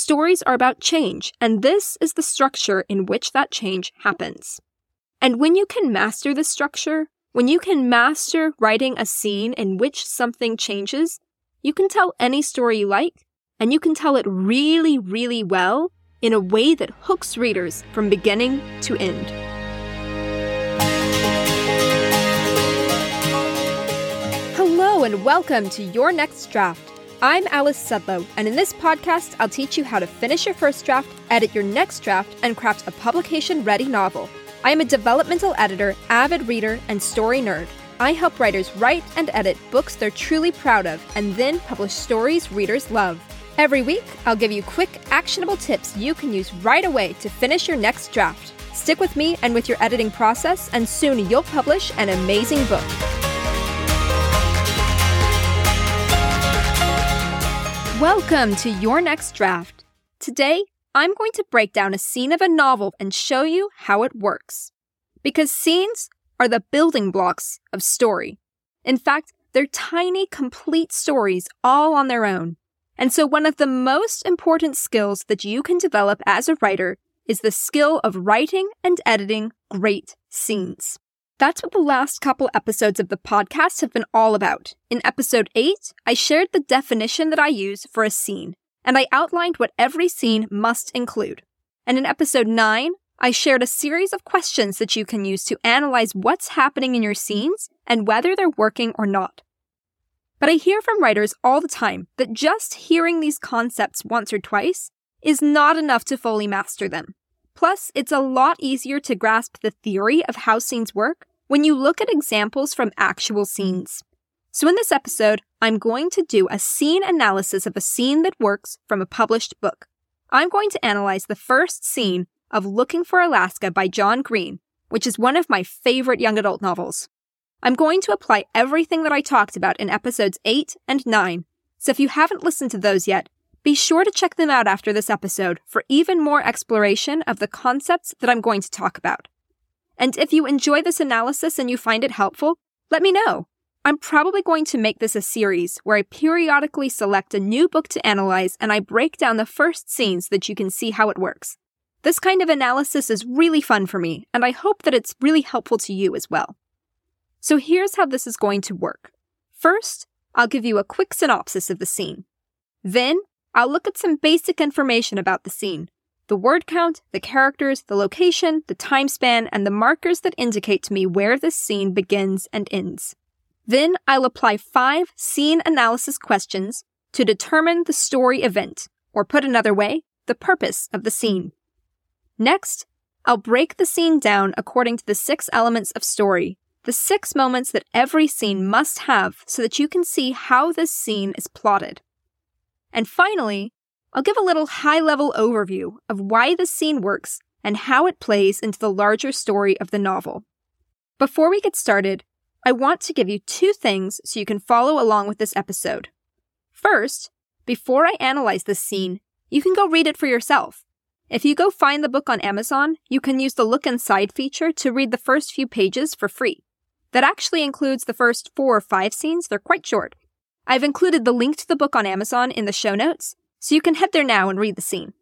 Stories are about change, and this is the structure in which that change happens. And when you can master the structure, when you can master writing a scene in which something changes, you can tell any story you like, and you can tell it really, really well in a way that hooks readers from beginning to end. Hello and welcome to Your Next Draft. I'm Alice Sudlow, and in this podcast, I'll teach you how to finish your first draft, edit your next draft, and craft a publication-ready novel. I am a developmental editor, avid reader, and story nerd. I help writers write and edit books they're truly proud of, and then publish stories readers love. Every week, I'll give you quick, actionable tips you can use right away to finish your next draft. Stick with me and with your editing process, and soon you'll publish an amazing book. Welcome to Your Next Draft. Today, I'm going to break down a scene of a novel and show you how it works. Because scenes are the building blocks of story. In fact, they're tiny, complete stories all on their own. And so one of the most important skills that you can develop as a writer is the skill of writing and editing great scenes. That's what the last couple episodes of the podcast have been all about. In episode 8, I shared the definition that I use for a scene, and I outlined what every scene must include. And in episode 9, I shared a series of questions that you can use to analyze what's happening in your scenes and whether they're working or not. But I hear from writers all the time that just hearing these concepts once or twice is not enough to fully master them. Plus, it's a lot easier to grasp the theory of how scenes work when you look at examples from actual scenes. So in this episode, I'm going to do a scene analysis of a scene that works from a published book. I'm going to analyze the first scene of Looking for Alaska by John Green, which is one of my favorite young adult novels. I'm going to apply everything that I talked about in episodes 8 and 9, so if you haven't listened to those yet, be sure to check them out after this episode for even more exploration of the concepts that I'm going to talk about. And if you enjoy this analysis and you find it helpful, let me know. I'm probably going to make this a series where I periodically select a new book to analyze and I break down the first scenes so that you can see how it works. This kind of analysis is really fun for me, and I hope that it's really helpful to you as well. So here's how this is going to work. First, I'll give you a quick synopsis of the scene. Then, I'll look at some basic information about the scene. The word count, the characters, the location, the time span, and the markers that indicate to me where this scene begins and ends. Then I'll apply 5 scene analysis questions to determine the story event, or put another way, the purpose of the scene. Next, I'll break the scene down according to the 6 elements of story, the 6 moments that every scene must have so that you can see how this scene is plotted. And finally, I'll give a little high-level overview of why this scene works and how it plays into the larger story of the novel. Before we get started, I want to give you 2 things so you can follow along with this episode. First, before I analyze this scene, you can go read it for yourself. If you go find the book on Amazon, you can use the Look Inside feature to read the first few pages for free. That actually includes the first 4 or 5 scenes, they're quite short. I've included the link to the book on Amazon in the show notes, so you can head there now and read the scene.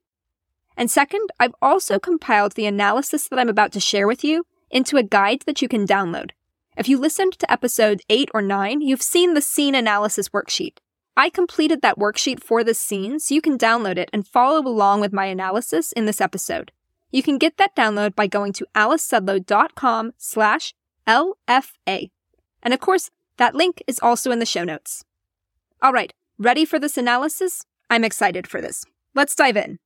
And second, I've also compiled the analysis that I'm about to share with you into a guide that you can download. If you listened to episode 8 or 9, you've seen the scene analysis worksheet. I completed that worksheet for this scene, so you can download it and follow along with my analysis in this episode. You can get that download by going to alicesudlow.com/LFA. And of course, that link is also in the show notes. All right, ready for this analysis? I'm excited for this. Let's dive in.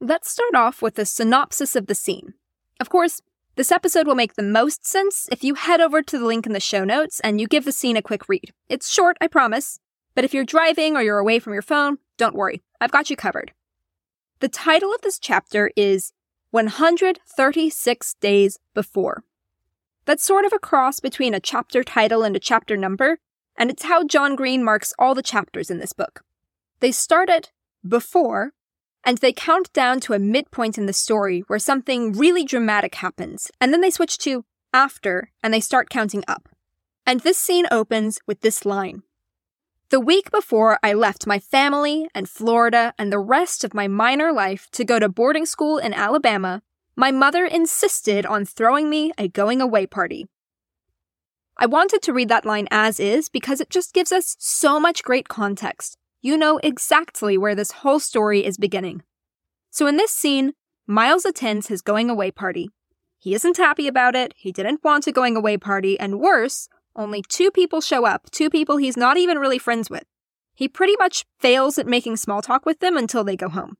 Let's start off with a synopsis of the scene. Of course, this episode will make the most sense if you head over to the link in the show notes and you give the scene a quick read. It's short, I promise, but if you're driving or you're away from your phone, don't worry. I've got you covered. The title of this chapter is 136 Days Before. That's sort of a cross between a chapter title and a chapter number, and it's how John Green marks all the chapters in this book. They start at before, and they count down to a midpoint in the story where something really dramatic happens, and then they switch to after, and they start counting up. And this scene opens with this line. The week before I left my family and Florida and the rest of my minor life to go to boarding school in Alabama, my mother insisted on throwing me a going-away party. I wanted to read that line as is because it just gives us so much great context. You know exactly where this whole story is beginning. So in this scene, Miles attends his going-away party. He isn't happy about it, he didn't want a going-away party, and worse, only 2 people show up, 2 people he's not even really friends with. He pretty much fails at making small talk with them until they go home.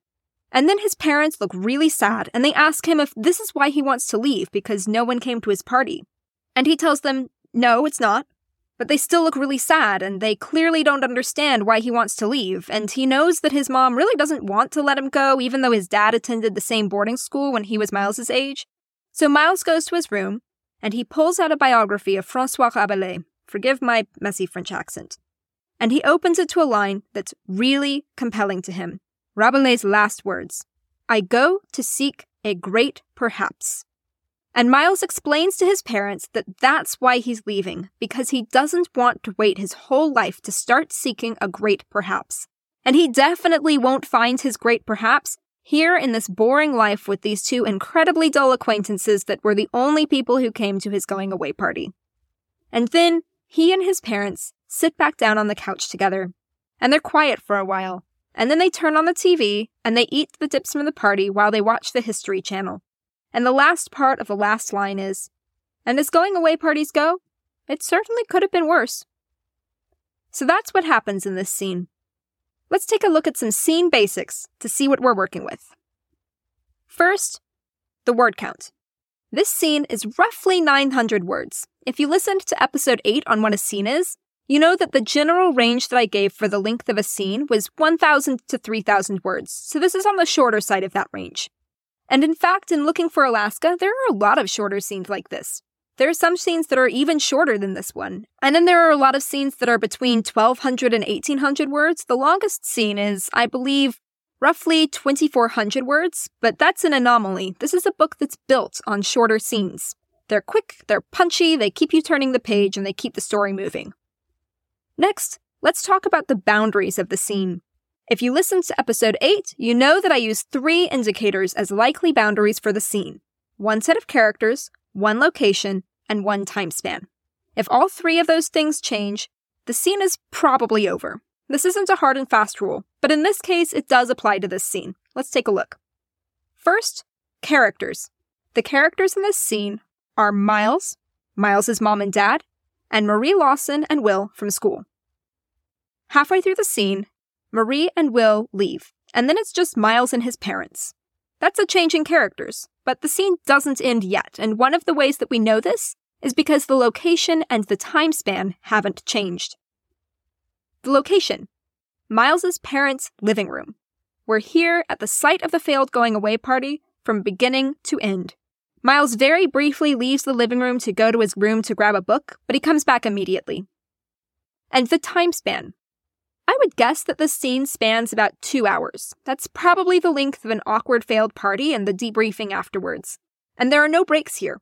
And then his parents look really sad, and they ask him if this is why he wants to leave, because no one came to his party. And he tells them, no, it's not. But they still look really sad, and they clearly don't understand why he wants to leave, and he knows that his mom really doesn't want to let him go, even though his dad attended the same boarding school when he was Miles' age. So Miles goes to his room, and he pulls out a biography of François Rabelais, forgive my messy French accent, and he opens it to a line that's really compelling to him. Rabelais' last words, "I go to seek a great perhaps." And Miles explains to his parents that that's why he's leaving, because he doesn't want to wait his whole life to start seeking a great perhaps. And he definitely won't find his great perhaps here in this boring life with these 2 incredibly dull acquaintances that were the only people who came to his going away party. And then he and his parents sit back down on the couch together, and they're quiet for a while. And then they turn on the TV, and they eat the dips from the party while they watch the History Channel. And the last part of the last line is, "And as going away parties go, it certainly could have been worse." So that's what happens in this scene. Let's take a look at some scene basics to see what we're working with. First, the word count. This scene is roughly 900 words. If you listened to episode 8 on what a scene is, you know that the general range that I gave for the length of a scene was 1,000 to 3,000 words, so this is on the shorter side of that range. And in fact, in Looking for Alaska, there are a lot of shorter scenes like this. There are some scenes that are even shorter than this one, and then there are a lot of scenes that are between 1,200 and 1,800 words. The longest scene is, I believe, roughly 2,400 words, but that's an anomaly. This is a book that's built on shorter scenes. They're quick, they're punchy, they keep you turning the page, and they keep the story moving. Next, let's talk about the boundaries of the scene. If you listened to episode 8, you know that I use 3 indicators as likely boundaries for the scene. 1 set of characters, 1 location, and 1 time span. If all 3 of those things change, the scene is probably over. This isn't a hard and fast rule, but in this case, it does apply to this scene. Let's take a look. First, characters. The characters in this scene are Miles, Miles' mom and dad, and Marie Lawson and Will from school. Halfway through the scene, Marie and Will leave, and then it's just Miles and his parents. That's a change in characters, but the scene doesn't end yet, and one of the ways that we know this is because the location and the time span haven't changed. The location. Miles' parents' living room. We're here at the site of the failed going away party from beginning to end. Miles very briefly leaves the living room to go to his room to grab a book, but he comes back immediately. And the time span. I would guess that this scene spans about 2 hours. That's probably the length of an awkward failed party and the debriefing afterwards. And there are no breaks here.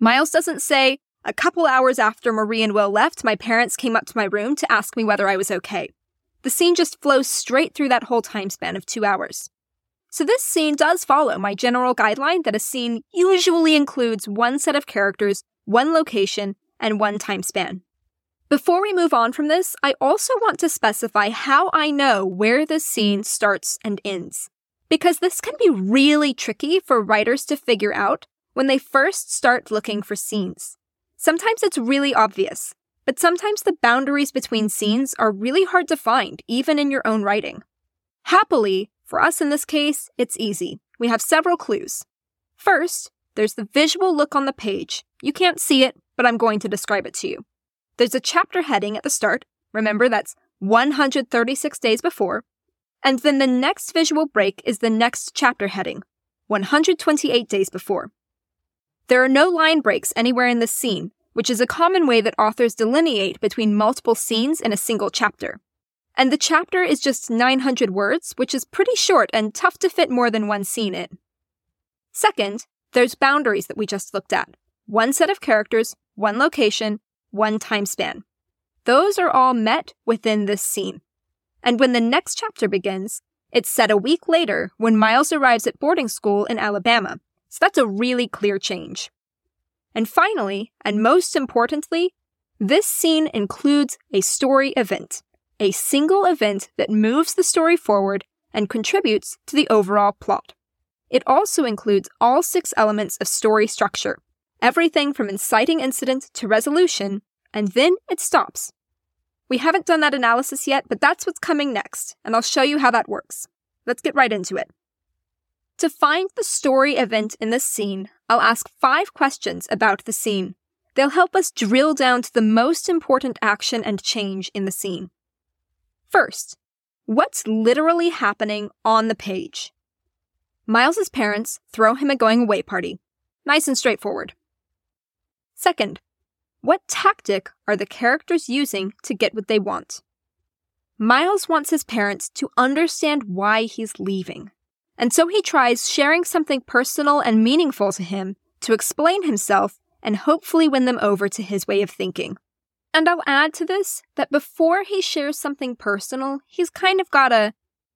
Miles doesn't say, "A couple hours after Marie and Will left, my parents came up to my room to ask me whether I was okay." The scene just flows straight through that whole time span of 2 hours. So this scene does follow my general guideline that a scene usually includes 1 set of characters, 1 location, and 1 time span. Before we move on from this, I also want to specify how I know where this scene starts and ends, because this can be really tricky for writers to figure out when they first start looking for scenes. Sometimes it's really obvious, but sometimes the boundaries between scenes are really hard to find, even in your own writing. Happily, for us in this case, it's easy. We have several clues. First, there's the visual look on the page. You can't see it, but I'm going to describe it to you. There's a chapter heading at the start. Remember, that's 136 days before. And then the next visual break is the next chapter heading, 128 days before. There are no line breaks anywhere in this scene, which is a common way that authors delineate between multiple scenes in a single chapter. And the chapter is just 900 words, which is pretty short and tough to fit more than 1 scene in. Second, there's boundaries that we just looked at. 1 set of characters, 1 location, 1 time span. Those are all met within this scene. And when the next chapter begins, it's set a week later when Miles arrives at boarding school in Alabama. So that's a really clear change. And finally, and most importantly, this scene includes a story event, a single event that moves the story forward and contributes to the overall plot. It also includes all 6 elements of story structure, everything from inciting incident to resolution, and then it stops. We haven't done that analysis yet, but that's what's coming next, and I'll show you how that works. Let's get right into it. To find the story event in this scene, I'll ask 5 questions about the scene. They'll help us drill down to the most important action and change in the scene. First, what's literally happening on the page? Miles' parents throw him a going-away party. Nice and straightforward. Second, what tactic are the characters using to get what they want? Miles wants his parents to understand why he's leaving, and so he tries sharing something personal and meaningful to him to explain himself and hopefully win them over to his way of thinking. And I'll add to this that before he shares something personal, he's kind of got a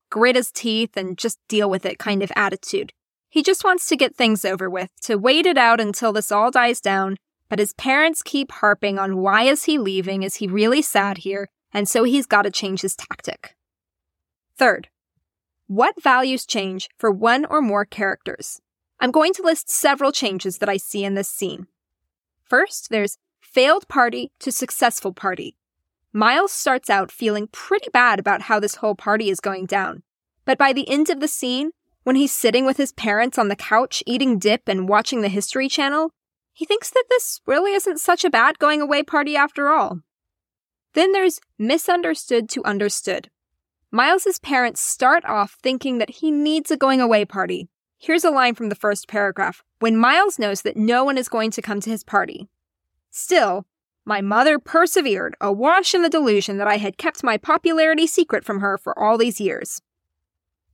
grit his teeth and just deal with it kind of attitude. He just wants to get things over with, to wait it out until this all dies down, but his parents keep harping on why is he leaving, is he really sad here, and so he's got to change his tactic. Third, what values change for one or more characters? I'm going to list several changes that I see in this scene. First, there's failed party to successful party. Miles starts out feeling pretty bad about how this whole party is going down, but by the end of the scene, when he's sitting with his parents on the couch eating dip and watching the History Channel, he thinks that this really isn't such a bad going-away party after all. Then there's misunderstood to understood. Miles' parents start off thinking that he needs a going-away party. Here's a line from the first paragraph, when Miles knows that no one is going to come to his party. Still, my mother persevered, awash in the delusion that I had kept my popularity secret from her for all these years.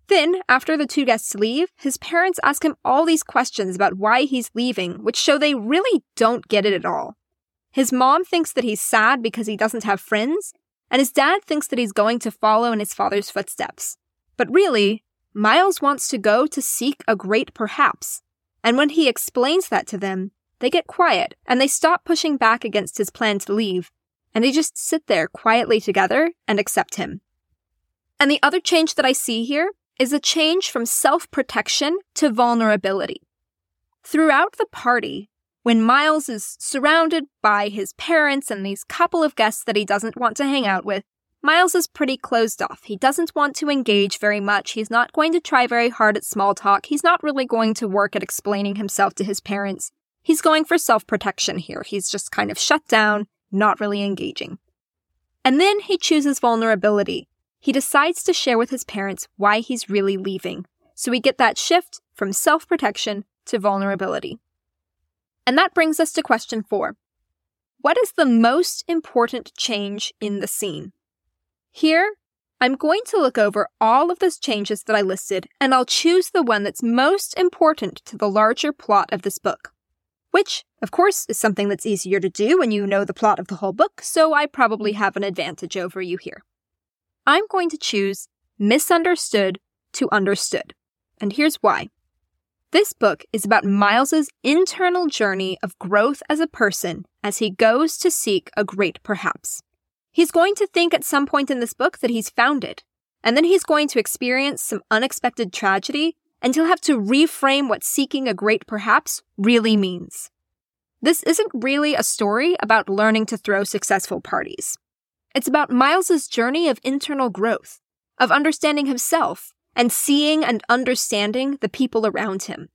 Then, after the 2 guests leave, his parents ask him all these questions about why he's leaving, which show they really don't get it at all. His mom thinks that he's sad because he doesn't have friends, and his dad thinks that he's going to follow in his father's footsteps. But really, Miles wants to go to seek a great perhaps, and when he explains that to them, they get quiet, and they stop pushing back against his plan to leave, and they just sit there quietly together and accept him. And the other change that I see here is a change from self-protection to vulnerability. Throughout the party, when Miles is surrounded by his parents and these couple of guests that he doesn't want to hang out with, Miles is pretty closed off. He doesn't want to engage very much. He's not going to try very hard at small talk. He's not really going to work at explaining himself to his parents. He's going for self-protection here. He's just kind of shut down, not really engaging. And then he chooses vulnerability. He decides to share with his parents why he's really leaving. So we get that shift from self-protection to vulnerability. And that brings us to question 4. What is the most important change in the scene? Here, I'm going to look over all of those changes that I listed, and I'll choose the one that's most important to the larger plot of this book. Which, of course, is something that's easier to do when you know the plot of the whole book, so I probably have an advantage over you here. I'm going to choose misunderstood to understood, and here's why. This book is about Miles' internal journey of growth as a person as he goes to seek a great perhaps. He's going to think at some point in this book that he's found it, and then he's going to experience some unexpected tragedy, and he'll have to reframe what seeking a great perhaps really means. This isn't really a story about learning to throw successful parties. It's about Miles' journey of internal growth, of understanding himself, and seeing and understanding the people around him.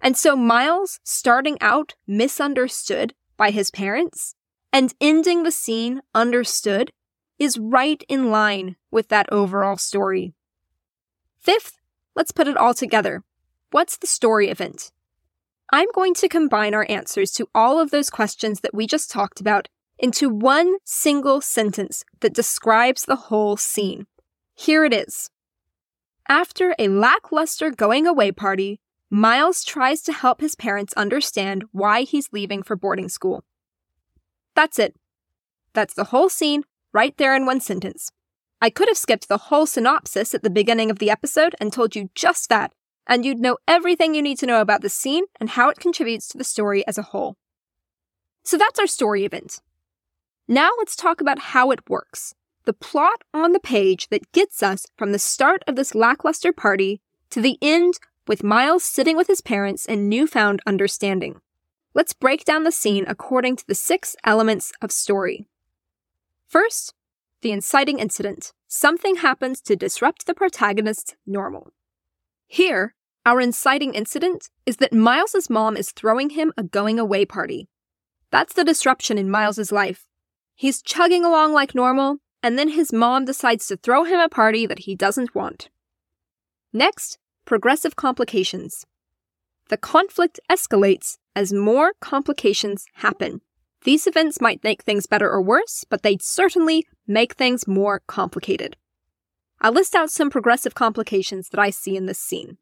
And so Miles, starting out misunderstood by his parents, and ending the scene understood, is right in line with that overall story. 5th, let's put it all together. What's the story event? I'm going to combine our answers to all of those questions that we just talked about into one single sentence that describes the whole scene. Here it is. After a lackluster going-away party, Miles tries to help his parents understand why he's leaving for boarding school. That's it. That's the whole scene, right there in one sentence. I could have skipped the whole synopsis at the beginning of the episode and told you just that, and you'd know everything you need to know about the scene and how it contributes to the story as a whole. So that's our story event. Now let's talk about how it works. The plot on the page that gets us from the start of this lackluster party to the end with Miles sitting with his parents in newfound understanding. Let's break down the scene according to the 6 elements of story. First, the inciting incident. Something happens to disrupt the protagonist's normal. Here, our inciting incident is that Miles' mom is throwing him a going-away party. That's the disruption in Miles' life. He's chugging along like normal, and then his mom decides to throw him a party that he doesn't want. Next, progressive complications. The conflict escalates as more complications happen. These events might make things better or worse, but they certainly make things more complicated. I'll list out some progressive complications that I see in this scene.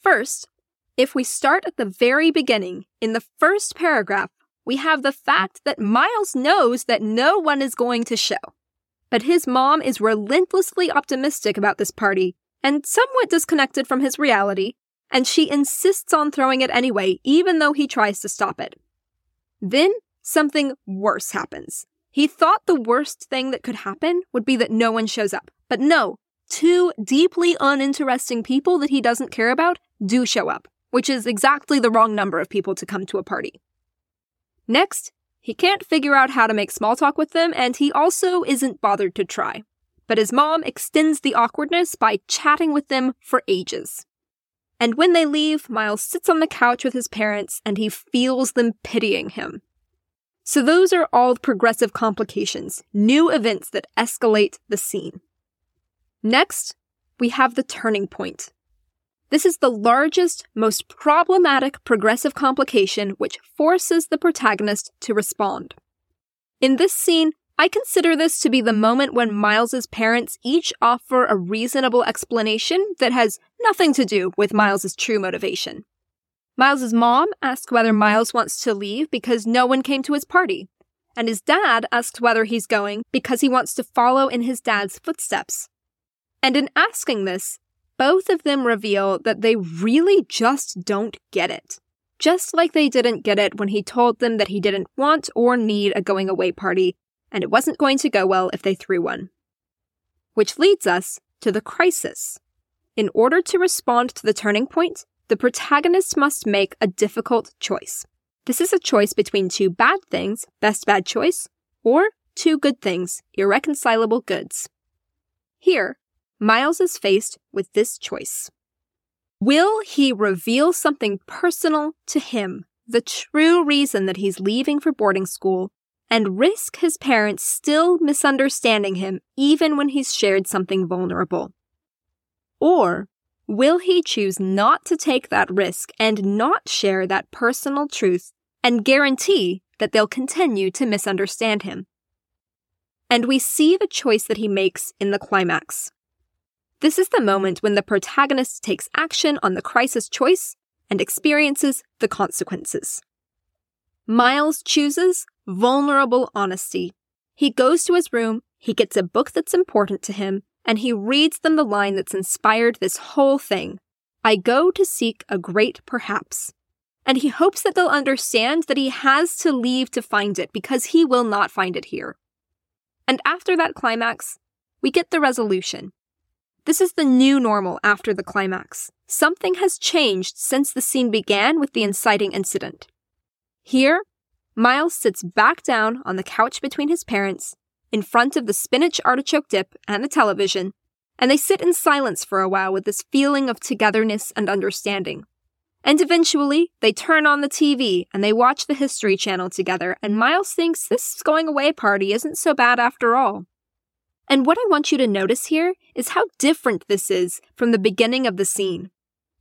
First, if we start at the very beginning, in the first paragraph, we have the fact that Miles knows that no one is going to show. But his mom is relentlessly optimistic about this party, and somewhat disconnected from his reality, and she insists on throwing it anyway, even though he tries to stop it. Then, something worse happens. He thought the worst thing that could happen would be that no one shows up. But no, 2 deeply uninteresting people that he doesn't care about do show up, which is exactly the wrong number of people to come to a party. Next, he can't figure out how to make small talk with them, and he also isn't bothered to try. But his mom extends the awkwardness by chatting with them for ages. And when they leave, Miles sits on the couch with his parents, and he feels them pitying him. So those are all progressive complications, new events that escalate the scene. Next, we have the turning point. This is the largest, most problematic progressive complication which forces the protagonist to respond. In this scene, I consider this to be the moment when Miles' parents each offer a reasonable explanation that has nothing to do with Miles' true motivation. Miles' mom asks whether Miles wants to leave because no one came to his party, and his dad asks whether he's going because he wants to follow in his dad's footsteps. And in asking this, both of them reveal that they really just don't get it. Just like they didn't get it when he told them that he didn't want or need a going-away party, and it wasn't going to go well if they threw one. Which leads us to the crisis. In order to respond to the turning point, the protagonist must make a difficult choice. This is a choice between 2 bad things, best bad choice, or 2 good things, irreconcilable goods. Here, Miles is faced with this choice. Will he reveal something personal to him, the true reason that he's leaving for boarding school, and risk his parents still misunderstanding him even when he's shared something vulnerable? Or will he choose not to take that risk and not share that personal truth and guarantee that they'll continue to misunderstand him? And we see the choice that he makes in the climax. This is the moment when the protagonist takes action on the crisis choice and experiences the consequences. Miles chooses vulnerable honesty. He goes to his room, he gets a book that's important to him, and he reads them the line that's inspired this whole thing. "I go to seek a great perhaps." And he hopes that they'll understand that he has to leave to find it because he will not find it here. And after that climax, we get the resolution. This is the new normal after the climax. Something has changed since the scene began with the inciting incident. Here, Miles sits back down on the couch between his parents, in front of the spinach artichoke dip and the television, and they sit in silence for a while with this feeling of togetherness and understanding. And eventually, they turn on the TV and they watch the History Channel together, and Miles thinks this going away party isn't so bad after all. And what I want you to notice here is how different this is from the beginning of the scene.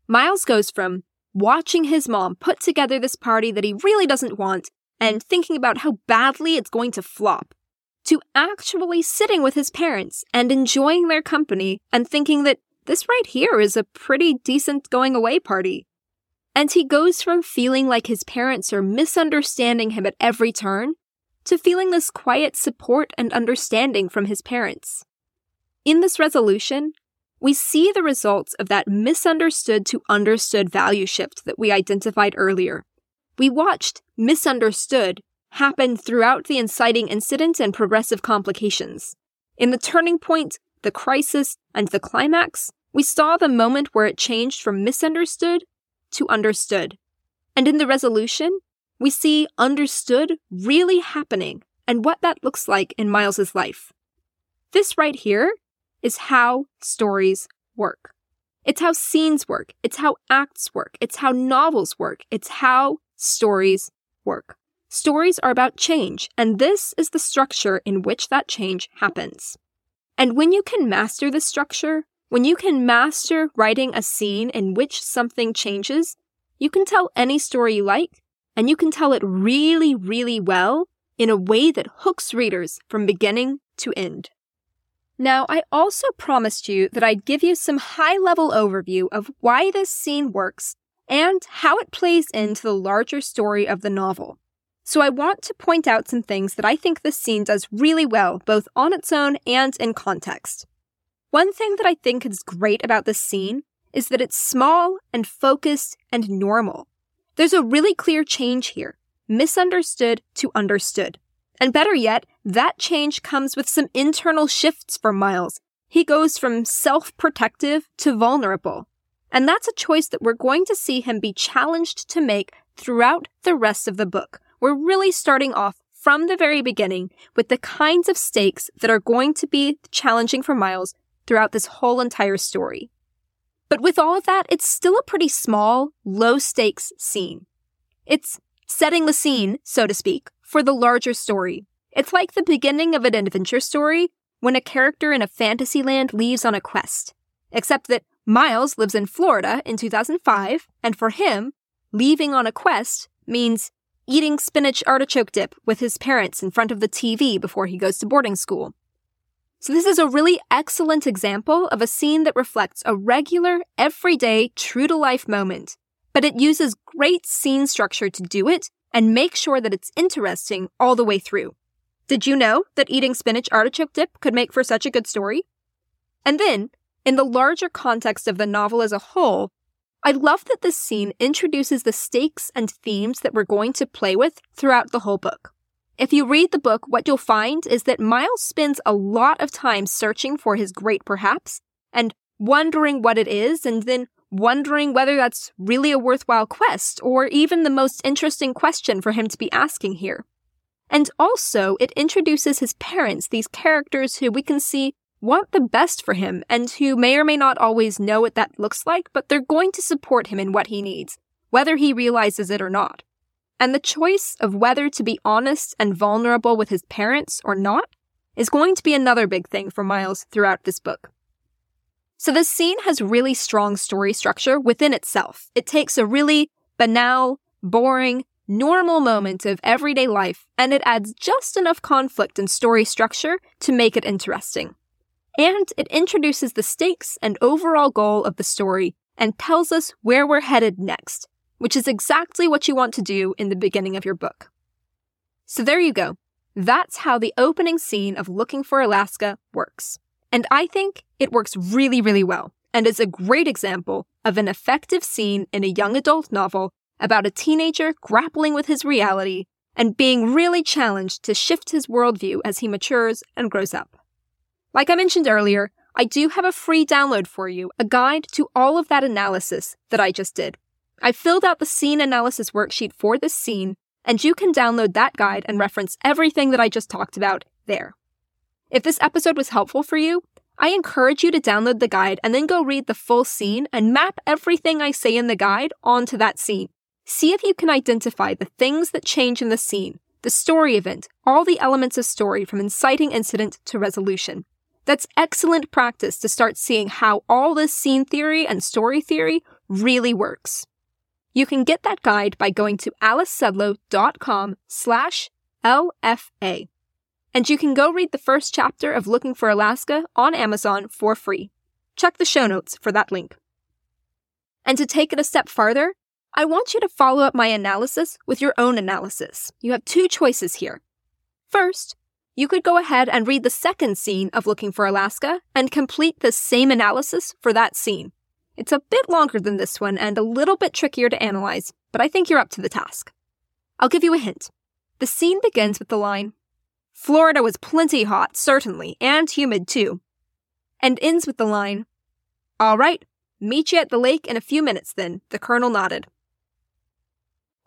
Miles goes from watching his mom put together this party that he really doesn't want and thinking about how badly it's going to flop, to actually sitting with his parents and enjoying their company and thinking that this right here is a pretty decent going away party. And he goes from feeling like his parents are misunderstanding him at every turn to feeling this quiet support and understanding from his parents. In this resolution, we see the results of that misunderstood to understood value shift that we identified earlier. We watched misunderstood happen throughout the inciting incident and progressive complications. In the turning point, the crisis, and the climax, we saw the moment where it changed from misunderstood to understood. And in the resolution, we see understood really happening and what that looks like in Miles's life. This right here is how stories work. It's how scenes work. It's how acts work. It's how novels work. It's how stories work. Stories are about change, and this is the structure in which that change happens. And when you can master the structure, when you can master writing a scene in which something changes, you can tell any story you like, and you can tell it really, really well in a way that hooks readers from beginning to end. Now, I also promised you that I'd give you some high-level overview of why this scene works and how it plays into the larger story of the novel. So I want to point out some things that I think this scene does really well, both on its own and in context. One thing that I think is great about this scene is that it's small and focused and normal. There's a really clear change here, misunderstood to understood. And better yet, that change comes with some internal shifts for Miles. He goes from self-protective to vulnerable. And that's a choice that we're going to see him be challenged to make throughout the rest of the book. We're really starting off from the very beginning with the kinds of stakes that are going to be challenging for Miles throughout this whole entire story. But with all of that, it's still a pretty small, low-stakes scene. It's setting the scene, so to speak, for the larger story. It's like the beginning of an adventure story when a character in a fantasy land leaves on a quest. Except that Miles lives in Florida in 2005, and for him, leaving on a quest means eating spinach artichoke dip with his parents in front of the TV before he goes to boarding school. So this is a really excellent example of a scene that reflects a regular, everyday, true-to-life moment, but it uses great scene structure to do it and make sure that it's interesting all the way through. Did you know that eating spinach artichoke dip could make for such a good story? And then, in the larger context of the novel as a whole, I love that this scene introduces the stakes and themes that we're going to play with throughout the whole book. If you read the book, what you'll find is that Miles spends a lot of time searching for his great perhaps, and wondering what it is, and then wondering whether that's really a worthwhile quest, or even the most interesting question for him to be asking here. And also, it introduces his parents, these characters who we can see want the best for him, and who may or may not always know what that looks like, but they're going to support him in what he needs, whether he realizes it or not. And the choice of whether to be honest and vulnerable with his parents or not is going to be another big thing for Miles throughout this book. So this scene has really strong story structure within itself. It takes a really banal, boring, normal moment of everyday life, and it adds just enough conflict and story structure to make it interesting. And it introduces the stakes and overall goal of the story and tells us where we're headed next, which is exactly what you want to do in the beginning of your book. So there you go. That's how the opening scene of Looking for Alaska works. And I think it works really, really well and is a great example of an effective scene in a young adult novel about a teenager grappling with his reality and being really challenged to shift his worldview as he matures and grows up. Like I mentioned earlier, I do have a free download for you, a guide to all of that analysis that I just did. I filled out the scene analysis worksheet for this scene, and you can download that guide and reference everything that I just talked about there. If this episode was helpful for you, I encourage you to download the guide and then go read the full scene and map everything I say in the guide onto that scene. See if you can identify the things that change in the scene, the story event, all the elements of story from inciting incident to resolution. That's excellent practice to start seeing how all this scene theory and story theory really works. You can get that guide by going to alicesudlow.com/LFA. And you can go read the first chapter of Looking for Alaska on Amazon for free. Check the show notes for that link. And to take it a step farther, I want you to follow up my analysis with your own analysis. You have two choices here. First, you could go ahead and read the second scene of Looking for Alaska and complete the same analysis for that scene. It's a bit longer than this one and a little bit trickier to analyze, but I think you're up to the task. I'll give you a hint. The scene begins with the line, "Florida was plenty hot, certainly, and humid too," and ends with the line, "All right, meet you at the lake in a few minutes then," the colonel nodded.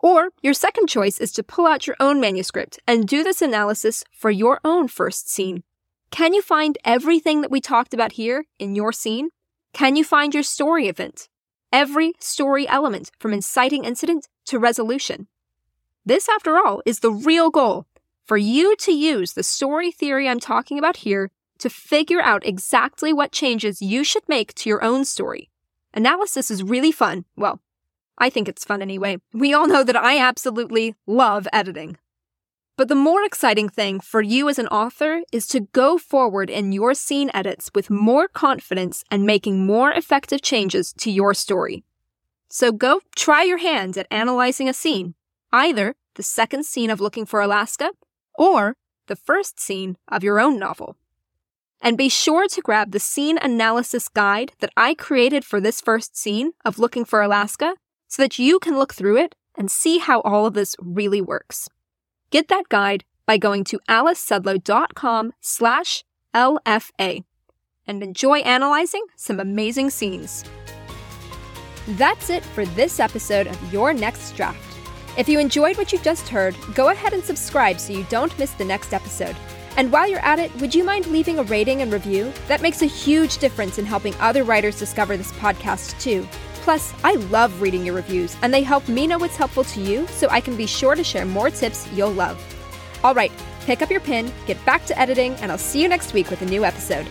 Or your second choice is to pull out your own manuscript and do this analysis for your own first scene. Can you find everything that we talked about here in your scene? Can you find your story event? Every story element from inciting incident to resolution. This, after all, is the real goal, for you to use the story theory I'm talking about here to figure out exactly what changes you should make to your own story. Analysis is really fun. Well, I think it's fun anyway. We all know that I absolutely love editing. But the more exciting thing for you as an author is to go forward in your scene edits with more confidence and making more effective changes to your story. So go try your hand at analyzing a scene, either the second scene of Looking for Alaska or the first scene of your own novel. And be sure to grab the scene analysis guide that I created for this first scene of Looking for Alaska so that you can look through it and see how all of this really works. Get that guide by going to alicesudlow.com/LFA and enjoy analyzing some amazing scenes. That's it for this episode of Your Next Draft. If you enjoyed what you've just heard, go ahead and subscribe so you don't miss the next episode. And while you're at it, would you mind leaving a rating and review? That makes a huge difference in helping other writers discover this podcast too. Plus, I love reading your reviews, and they help me know what's helpful to you so I can be sure to share more tips you'll love. All right, pick up your pen, get back to editing, and I'll see you next week with a new episode.